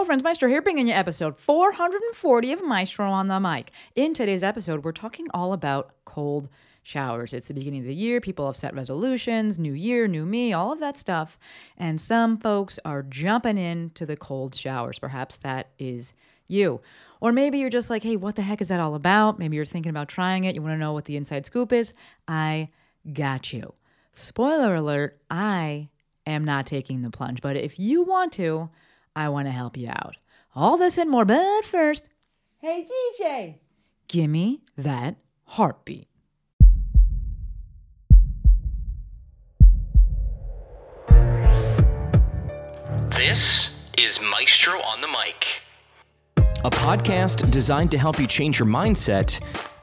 Hello friends, Maestro here bringing you episode 440 of Maestro on the Mic. In today's episode, we're talking all about cold showers. It's the beginning of the year, people have set resolutions, new year, new me, all of that stuff. And some folks are jumping into the cold showers. Perhaps that is you. Or maybe you're just like, hey, what the heck is that all about? Maybe you're thinking about trying it. You want to know what the inside scoop is. I got you. Spoiler alert, I am not taking the plunge. But if you want to, I want to help you out. All this and more, but first, hey DJ, give me that heartbeat. This is Maestro on the Mic, a podcast designed to help you change your mindset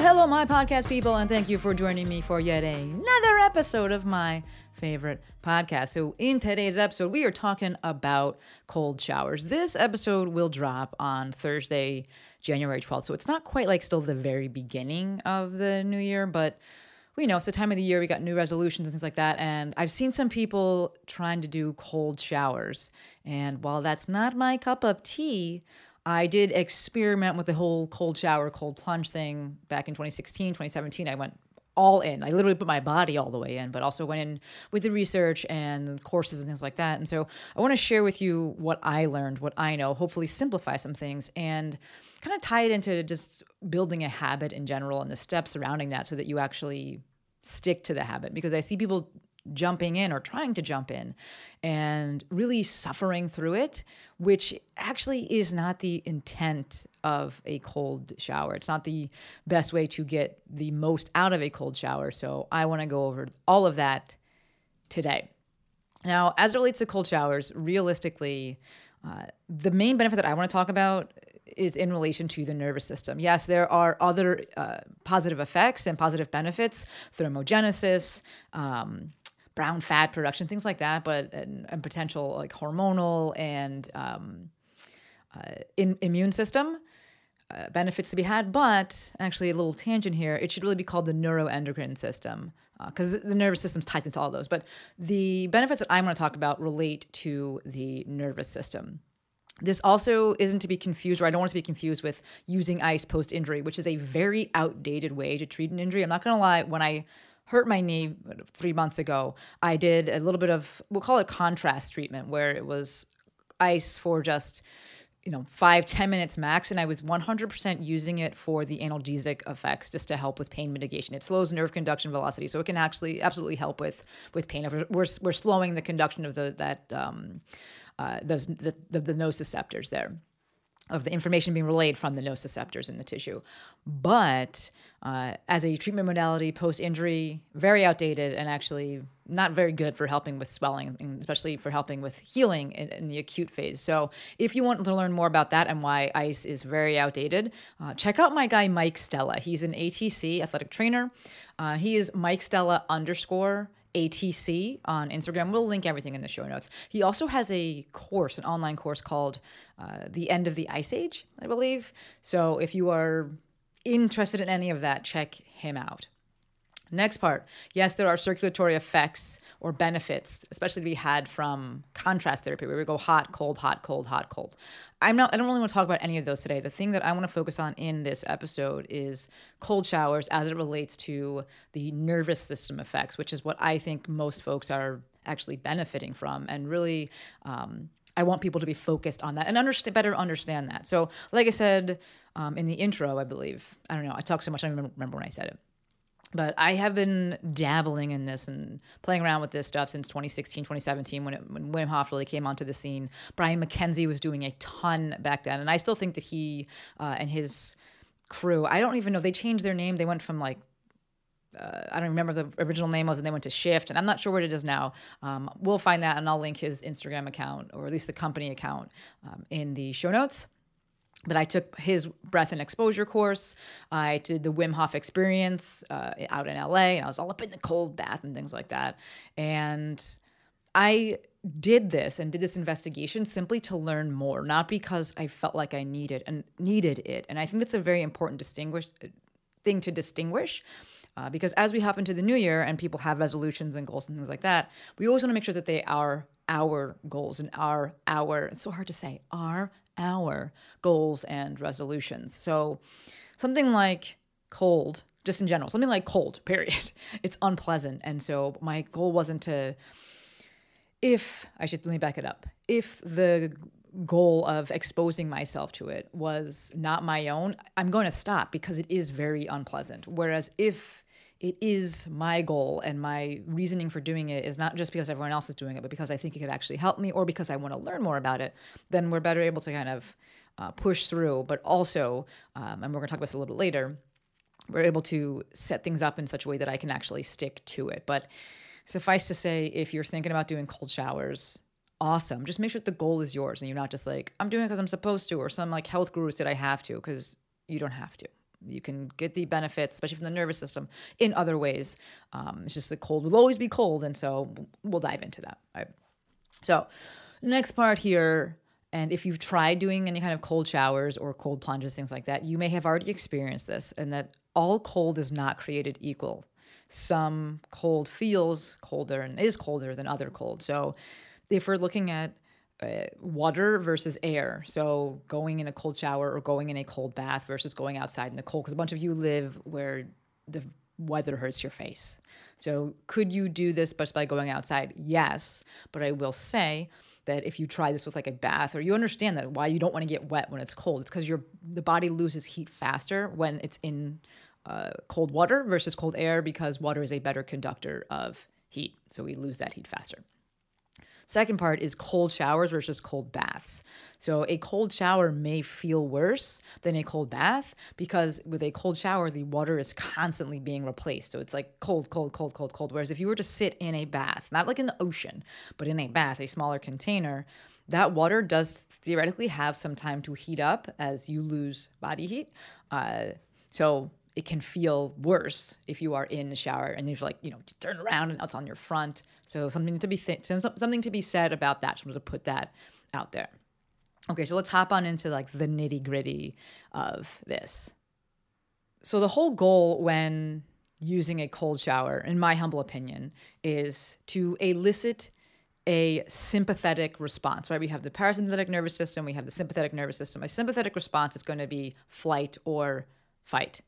Hello, my podcast people, and thank you for joining me for yet another episode of my favorite podcast. So in today's episode, we are talking about cold showers. This episode will drop on Thursday, January 12th. So it's not quite like still the very beginning of the new year, but we know it's the time of the year. We got new resolutions and things like that. And I've seen some people trying to do cold showers. And while that's not my cup of tea, I did experiment with the whole cold shower, cold plunge thing back in 2016, 2017. I went all in. I literally put my body all the way in, but also went in with the research and courses and things like that. And so I want to share with you what I learned, what I know, hopefully simplify some things and kind of tie it into just building a habit in general and the steps surrounding that so that you actually stick to the habit. Because I see people jumping in or trying to jump in and really suffering through it, which actually is not the intent of a cold shower. It's not the best way to get the most out of a cold shower. So I want to go over all of that today. Now, as it relates to cold showers, realistically, the main benefit that I want to talk about is in relation to the nervous system. Yes, there are other positive effects and positive benefits, thermogenesis, brown fat production, things like that, but and potential like hormonal and immune system benefits to be had. But actually, a little tangent here, it should really be called the neuroendocrine system because the nervous system ties into all those. But the benefits that I'm going to talk about relate to the nervous system. This also isn't to be confused, or I don't want to be confused with using ice post-injury, which is a very outdated way to treat an injury. I'm not going to lie, when I hurt my knee 3 months ago, I did a little bit of, we'll call it contrast treatment, where it was ice for just, 5-10 minutes max. And I was 100% using it for the analgesic effects just to help with pain mitigation. It slows nerve conduction velocity. So it can actually absolutely help with pain. If we're slowing the conduction of the nociceptors there, of the information being relayed from the nociceptors in the tissue. But as a treatment modality, post-injury, very outdated and actually not very good for helping with swelling, and especially for helping with healing in the acute phase. So if you want to learn more about that and why ice is very outdated, check out my guy, Mike Stella. He's an ATC athletic trainer. He is Mike Stella _ ATC on Instagram. We'll link everything in the show notes. He also has a course, an online course called The End of the Ice Age, I believe. So if you are interested in any of that, check him out. Next part. Yes, there are circulatory effects or benefits, especially to be had from contrast therapy, where we go hot, cold, hot, cold, hot, cold. I don't really want to talk about any of those today. The thing that I want to focus on in this episode is cold showers as it relates to the nervous system effects, which is what I think most folks are actually benefiting from. And really, I want people to be focused on that and better understand that. So like I said in the intro, I believe, I don't know, I talk so much, I don't remember when I said it. But I have been dabbling in this and playing around with this stuff since 2016, 2017, when Wim Hof really came onto the scene. Brian McKenzie was doing a ton back then. And I still think that he and his crew, I don't even know, they changed their name. They went from I don't remember the original name was, and they went to Shift, and I'm not sure what it is now. We'll find that, and I'll link his Instagram account, or at least the company account, in the show notes. But I took his breath and exposure course. I did the Wim Hof experience out in LA, and I was all up in the cold bath and things like that. And I did this investigation simply to learn more, not because I felt like I needed it. And I think that's a very important thing to distinguish. Because as we hop into the new year and people have resolutions and goals and things like that, we always want to make sure that they are our goals and it's so hard to say, are our goals and resolutions. So something like cold, just in general, something like cold, period. It's unpleasant. And so my goal wasn't to, let me back it up. If the goal of exposing myself to it was not my own, I'm going to stop because it is very unpleasant. Whereas if it is my goal and my reasoning for doing it is not just because everyone else is doing it, but because I think it could actually help me or because I want to learn more about it, then we're better able to kind of push through. But also, and we're going to talk about this a little bit later, we're able to set things up in such a way that I can actually stick to it. But suffice to say, if you're thinking about doing cold showers, awesome. Just make sure that the goal is yours and you're not just like, I'm doing it because I'm supposed to, or some like health guru said I have to, because you don't have to. You can get the benefits, especially from the nervous system, in other ways. It's just the cold will always be cold. And so we'll dive into that. All right. So next part here, and if you've tried doing any kind of cold showers or cold plunges, things like that, you may have already experienced this, and that all cold is not created equal. Some cold feels colder and is colder than other cold. So if we're looking at water versus air, so going in a cold shower or going in a cold bath versus going outside in the cold, because a bunch of you live where the weather hurts your face. So could you do this just by going outside? Yes, but I will say that if you try this with like a bath, or you understand that why you don't want to get wet when it's cold, it's because the body loses heat faster when it's in cold water versus cold air, because water is a better conductor of heat. So we lose that heat faster. Second part is cold showers versus cold baths. So a cold shower may feel worse than a cold bath, because with a cold shower, the water is constantly being replaced. So it's like cold, cold, cold, cold, cold. Whereas if you were to sit in a bath, not like in the ocean, but in a bath, a smaller container, that water does theoretically have some time to heat up as you lose body heat. So it can feel worse if you are in the shower and there's like, you turn around and it's on your front. So something to be said about that. Just wanted to put that out there. Okay, so let's hop on into like the nitty gritty of this. So the whole goal when using a cold shower, in my humble opinion, is to elicit a sympathetic response, right? We have the parasympathetic nervous system. We have the sympathetic nervous system. A sympathetic response is going to be flight or fight.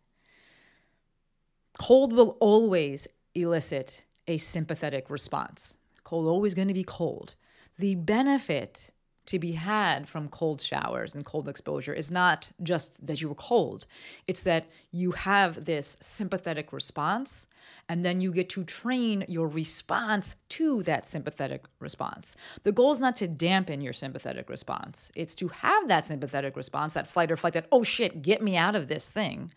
Cold will always elicit a sympathetic response. Cold always going to be cold. The benefit to be had from cold showers and cold exposure is not just that you were cold. It's that you have this sympathetic response, and then you get to train your response to that sympathetic response. The goal is not to dampen your sympathetic response. It's to have that sympathetic response, that flight or flight, that, oh shit, get me out of this thing.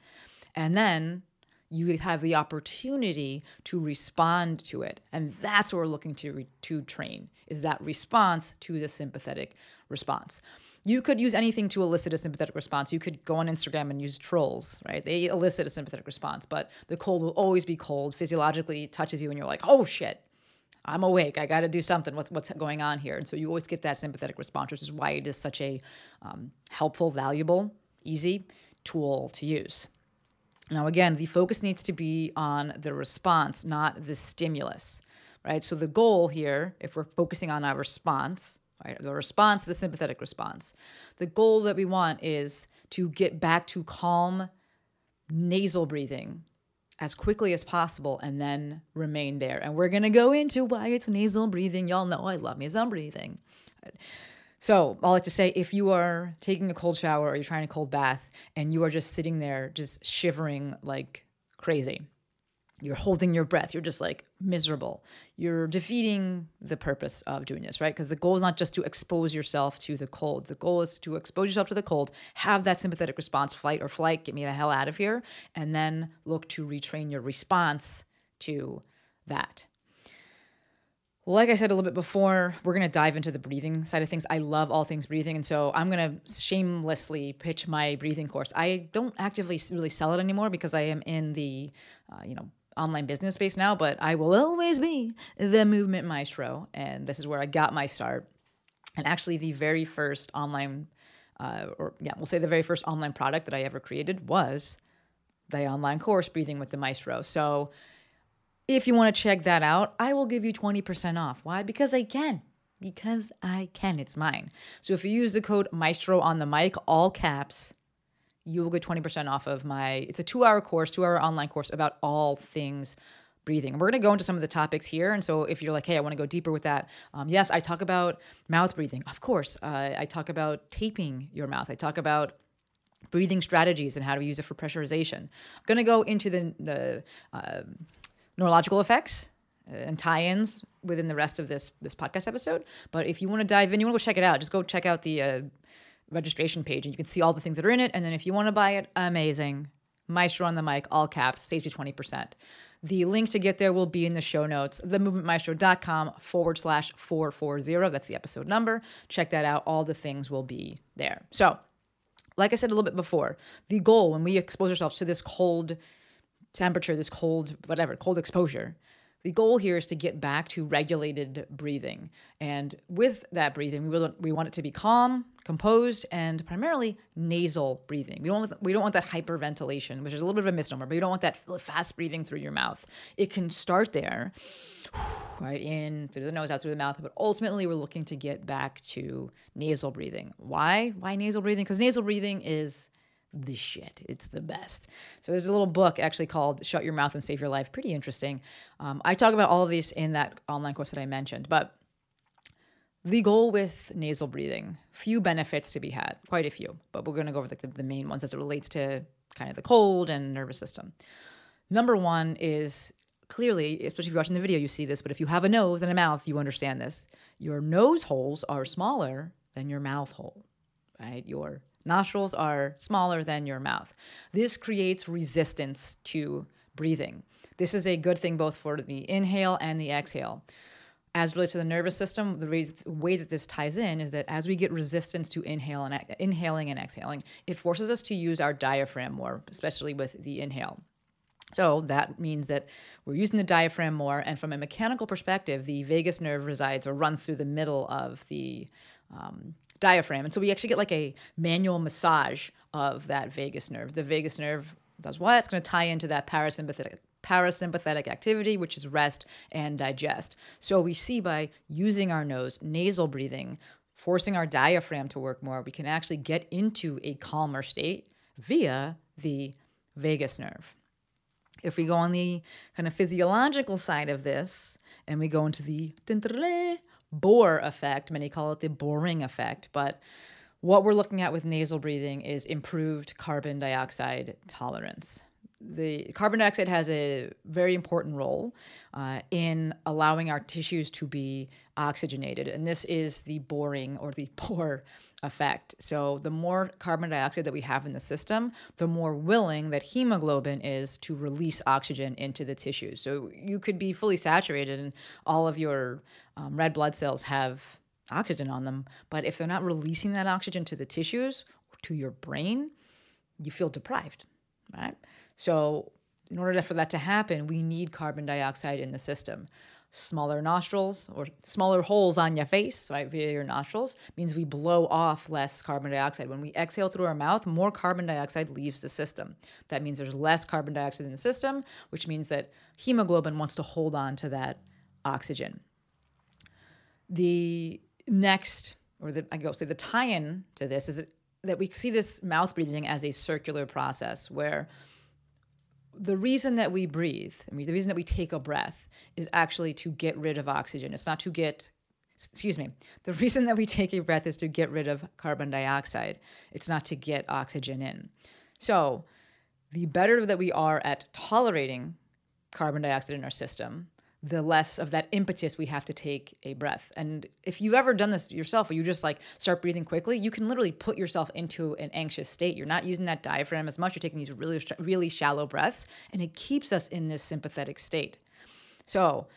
And then you have the opportunity to respond to it. And that's what we're looking to train, is that response to the sympathetic response. You could use anything to elicit a sympathetic response. You could go on Instagram and use trolls, right? They elicit a sympathetic response, but the cold will always be cold. Physiologically, it touches you and you're like, oh shit, I'm awake. I got to do something. What's going on here? And so you always get that sympathetic response, which is why it is such a helpful, valuable, easy tool to use. Now, again, the focus needs to be on the response, not the stimulus, right? So the goal here, if we're focusing on our response, right, the response, the sympathetic response, the goal that we want is to get back to calm nasal breathing as quickly as possible and then remain there. And we're going to go into why it's nasal breathing. Y'all know I love nasal breathing. So I'll like to say, if you are taking a cold shower or you're trying a cold bath and you are just sitting there just shivering like crazy, you're holding your breath, you're just like miserable, you're defeating the purpose of doing this, right? Because the goal is not just to expose yourself to the cold. The goal is to expose yourself to the cold, have that sympathetic response, flight or flight, get me the hell out of here, and then look to retrain your response to that. Like I said a little bit before, we're going to dive into the breathing side of things. I love all things breathing. And so I'm going to shamelessly pitch my breathing course. I don't actively really sell it anymore because I am in the, online business space now, but I will always be the Movement Maestro. And this is where I got my start. And actually the very first online, the very first online product that I ever created was the online course, Breathing with the Maestro. So if you want to check that out, I will give you 20% off. Why? Because I can. Because I can. It's mine. So if you use the code Maestro on the mic, all caps, you will get 20% off of it's a 2-hour online course about all things breathing. We're going to go into some of the topics here. And so if you're like, hey, I want to go deeper with that. Yes, I talk about mouth breathing. Of course. I talk about taping your mouth. I talk about breathing strategies and how to use it for pressurization. I'm going to go into the neurological effects and tie-ins within the rest of this podcast episode. But if you want to dive in, you want to go check it out, just go check out the registration page and you can see all the things that are in it. And then if you want to buy it, amazing. Maestro on the mic, all caps, saves you 20%. The link to get there will be in the show notes, themovementmaestro.com/440. That's the episode number. Check that out. All the things will be there. So like I said a little bit before, the goal when we expose ourselves to this cold temperature, this cold exposure. The goal here is to get back to regulated breathing. And with that breathing, we want it to be calm, composed, and primarily nasal breathing. We don't want that hyperventilation, which is a little bit of a misnomer, but you don't want that fast breathing through your mouth. It can start there, right in through the nose, out through the mouth, but ultimately we're looking to get back to nasal breathing. Why? Why nasal breathing? Because nasal breathing is the shit. It's the best. So there's a little book actually called Shut Your Mouth and Save Your Life. Pretty interesting. I talk about all of these in that online course that I mentioned, but the goal with nasal breathing, few benefits to be had, quite a few, but we're going to go over the main ones as it relates to kind of the cold and nervous system. Number one is clearly, especially if you're watching the video, you see this, but if you have a nose and a mouth, you understand this. Your nose holes are smaller than your mouth hole, right? Your nostrils are smaller than your mouth. This creates resistance to breathing. This is a good thing both for the inhale and the exhale. As relates to the nervous system, the way that this ties in is that as we get resistance to inhaling and exhaling, it forces us to use our diaphragm more, especially with the inhale. So that means that we're using the diaphragm more, and from a mechanical perspective, the vagus nerve resides or runs through the middle of the diaphragm. And so we actually get like a manual massage of that vagus nerve. The vagus nerve does what? It's going to tie into that parasympathetic activity, which is rest and digest. So we see by using our nose, nasal breathing, forcing our diaphragm to work more, we can actually get into a calmer state via the vagus nerve. If we go on the kind of physiological side of this and we go into the Bohr effect, many call it the boring effect, but what we're looking at with nasal breathing is improved carbon dioxide tolerance. The carbon dioxide has a very important role in allowing our tissues to be oxygenated, and this is the boring or the Bohr effect. So the more carbon dioxide that we have in the system, the more willing that hemoglobin is to release oxygen into the tissue. So you could be fully saturated and all of your red blood cells have oxygen on them, but if they're not releasing that oxygen to the tissues or to your brain, you feel deprived, right? So in order for that to happen, we need carbon dioxide in the system. Smaller nostrils or smaller holes on your face, right, via your nostrils, means we blow off less carbon dioxide. When we exhale through our mouth, more carbon dioxide leaves the system. That means there's less carbon dioxide in the system, which means that hemoglobin wants to hold on to that oxygen. The next, the tie-in to this is that we see this mouth breathing as a circular process where the reason that we breathe, the reason that we take a breath is actually to get rid of oxygen. It's not to get, the reason that we take a breath is to get rid of carbon dioxide. It's not to get oxygen in. So the better that we are at tolerating carbon dioxide in our system, the less of that impetus we have to take a breath. And if you've ever done this yourself, or you just start breathing quickly, you can literally put yourself into an anxious state. You're not using that diaphragm as much. You're taking these really, really shallow breaths, and it keeps us in this sympathetic state. So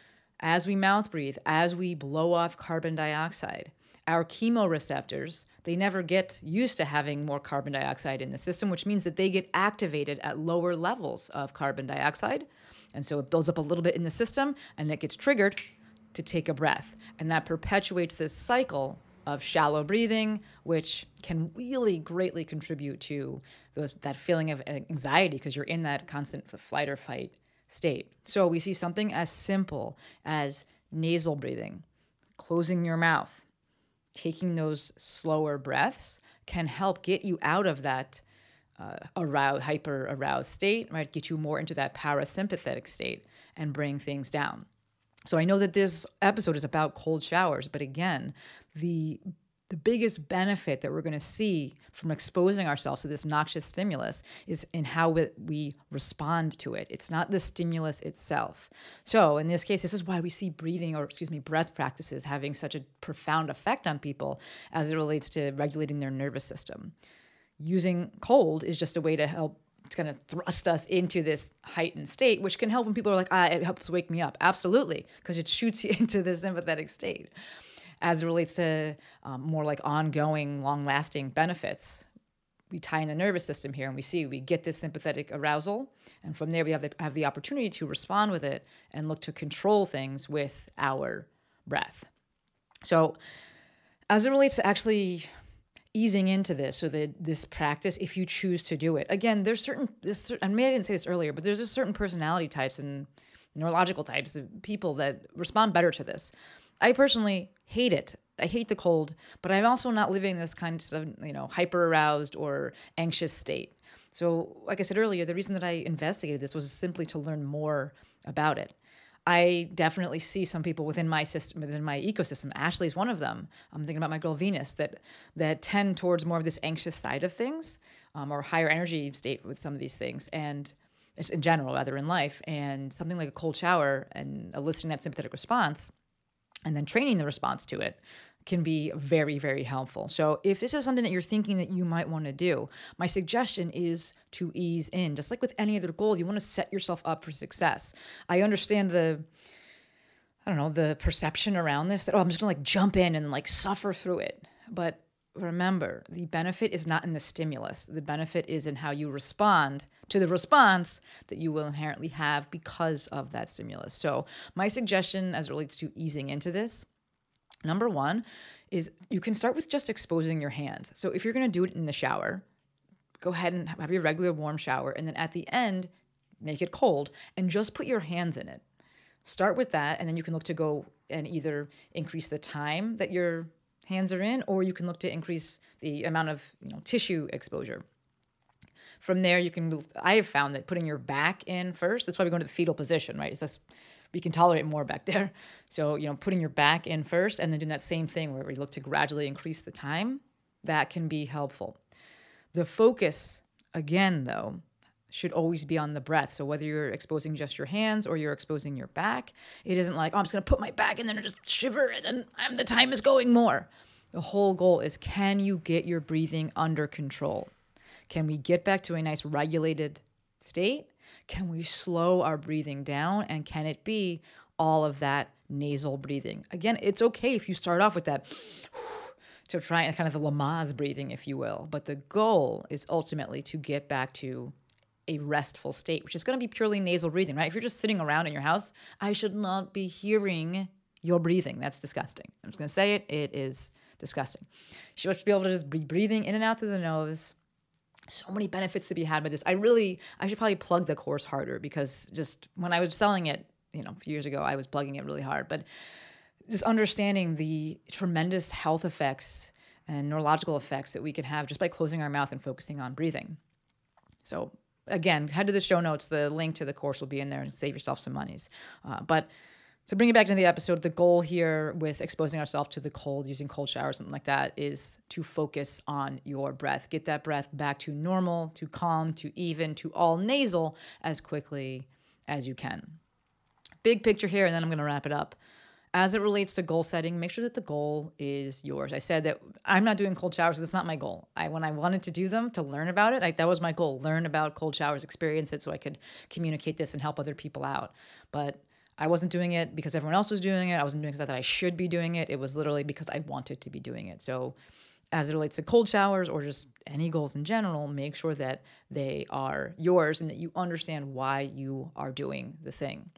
As we mouth breathe, as we blow off carbon dioxide, our chemoreceptors, they never get used to having more carbon dioxide in the system, which means that they get activated at lower levels of carbon dioxide. And so it builds up a little bit in the system and it gets triggered to take a breath. And that perpetuates this cycle of shallow breathing, which can really greatly contribute to that feeling of anxiety because you're in that constant flight or fight state. So we see something as simple as nasal breathing, closing your mouth, taking those slower breaths can help get you out of that hyper-aroused state, right? Get you more into that parasympathetic state and bring things down. So I know that this episode is about cold showers, but again, the biggest benefit that we're going to see from exposing ourselves to this noxious stimulus is in how we respond to it. It's not the stimulus itself. So in this case, this is why we see breath practices having such a profound effect on people as it relates to regulating their nervous system. Using cold is just a way to help. It's going to thrust us into this heightened state, which can help when people are like, it helps wake me up. Absolutely, because it shoots you into this sympathetic state. As it relates to more like ongoing, long-lasting benefits, we tie in the nervous system here, and we get this sympathetic arousal, and from there we have the opportunity to respond with it and look to control things with our breath. So as it relates to actually easing into this, so that this practice, if you choose to do it, again, I didn't say this earlier, but there's a certain personality types and neurological types of people that respond better to this. I personally hate it. I hate the cold, but I'm also not living this kind of, hyper aroused or anxious state. So like I said earlier, the reason that I investigated this was simply to learn more about it. I definitely see some people within my system, within my ecosystem. Ashley's one of them. I'm thinking about my girl Venus that tend towards more of this anxious side of things, or higher energy state with some of these things. And it's in general, rather in life, and something like a cold shower and eliciting that sympathetic response and then training the response to it can be very, very helpful. So if this is something that you're thinking that you might want to do, my suggestion is to ease in. Just like with any other goal, you want to set yourself up for success. I understand the perception around this that, I'm just going to jump in and suffer through it. But remember, the benefit is not in the stimulus. The benefit is in how you respond to the response that you will inherently have because of that stimulus. So my suggestion as it relates to easing into this, number one, is you can start with just exposing your hands. So if you're going to do it in the shower, go ahead and have your regular warm shower. And then at the end, make it cold and just put your hands in it. Start with that. And then you can look to go and either increase the time that you're hands are in, or you can look to increase the amount of tissue exposure. From there, I have found that putting your back in first, that's why we go into the fetal position, right? It's just, we can tolerate more back there. So, putting your back in first and then doing that same thing where we look to gradually increase the time, that can be helpful. The focus, again, though, should always be on the breath. So whether you're exposing just your hands or you're exposing your back, it isn't like, I'm just going to put my back in there and just shiver and then the time is going more. The whole goal is, can you get your breathing under control? Can we get back to a nice regulated state? Can we slow our breathing down? And can it be all of that nasal breathing? Again, it's okay if you start off with that to try and kind of the Lamaze breathing, if you will. But the goal is ultimately to get back to a restful state, which is going to be purely nasal breathing, right? If you're just sitting around in your house, I should not be hearing your breathing. That's disgusting. I'm just going to say it. It is disgusting. You should be able to just be breathing in and out through the nose. So many benefits to be had by this. I should probably plug the course harder, because just when I was selling it, a few years ago, I was plugging it really hard. But just understanding the tremendous health effects and neurological effects that we could have just by closing our mouth and focusing on breathing. So again, head to the show notes. The link to the course will be in there, and save yourself some monies. But to bring it back to the episode, the goal here with exposing ourselves to the cold, using cold showers, something like that, is to focus on your breath. Get that breath back to normal, to calm, to even, to all nasal as quickly as you can. Big picture here, and then I'm going to wrap it up. As it relates to goal setting, make sure that the goal is yours. I said that I'm not doing cold showers. That's not my goal. When I wanted to do them, to learn about it, that was my goal. Learn about cold showers, experience it so I could communicate this and help other people out. But I wasn't doing it because everyone else was doing it. I wasn't doing it because I thought I should be doing it. It was literally because I wanted to be doing it. So as it relates to cold showers or just any goals in general, make sure that they are yours and that you understand why you are doing the thing.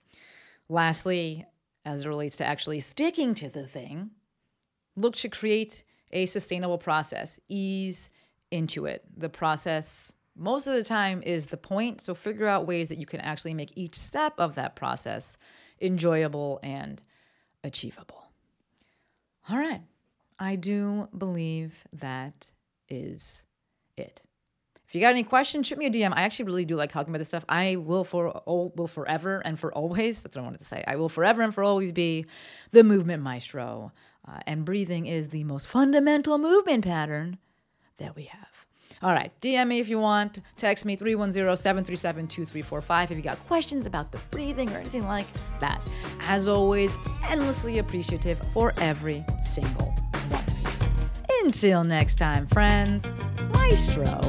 Lastly, as it relates to actually sticking to the thing, look to create a sustainable process. Ease into it. The process most of the time is the point, so figure out ways that you can actually make each step of that process enjoyable and achievable. All right. I do believe that is it. If you got any questions, shoot me a DM. I actually really do like talking about this stuff. I will forever and for always, that's what I wanted to say, I will forever and for always be the Movement Maestro. And breathing is the most fundamental movement pattern that we have. All right, DM me if you want. Text me 310-737-2345 if you got questions about the breathing or anything like that. As always, endlessly appreciative for every single one. Until next time, friends, Maestro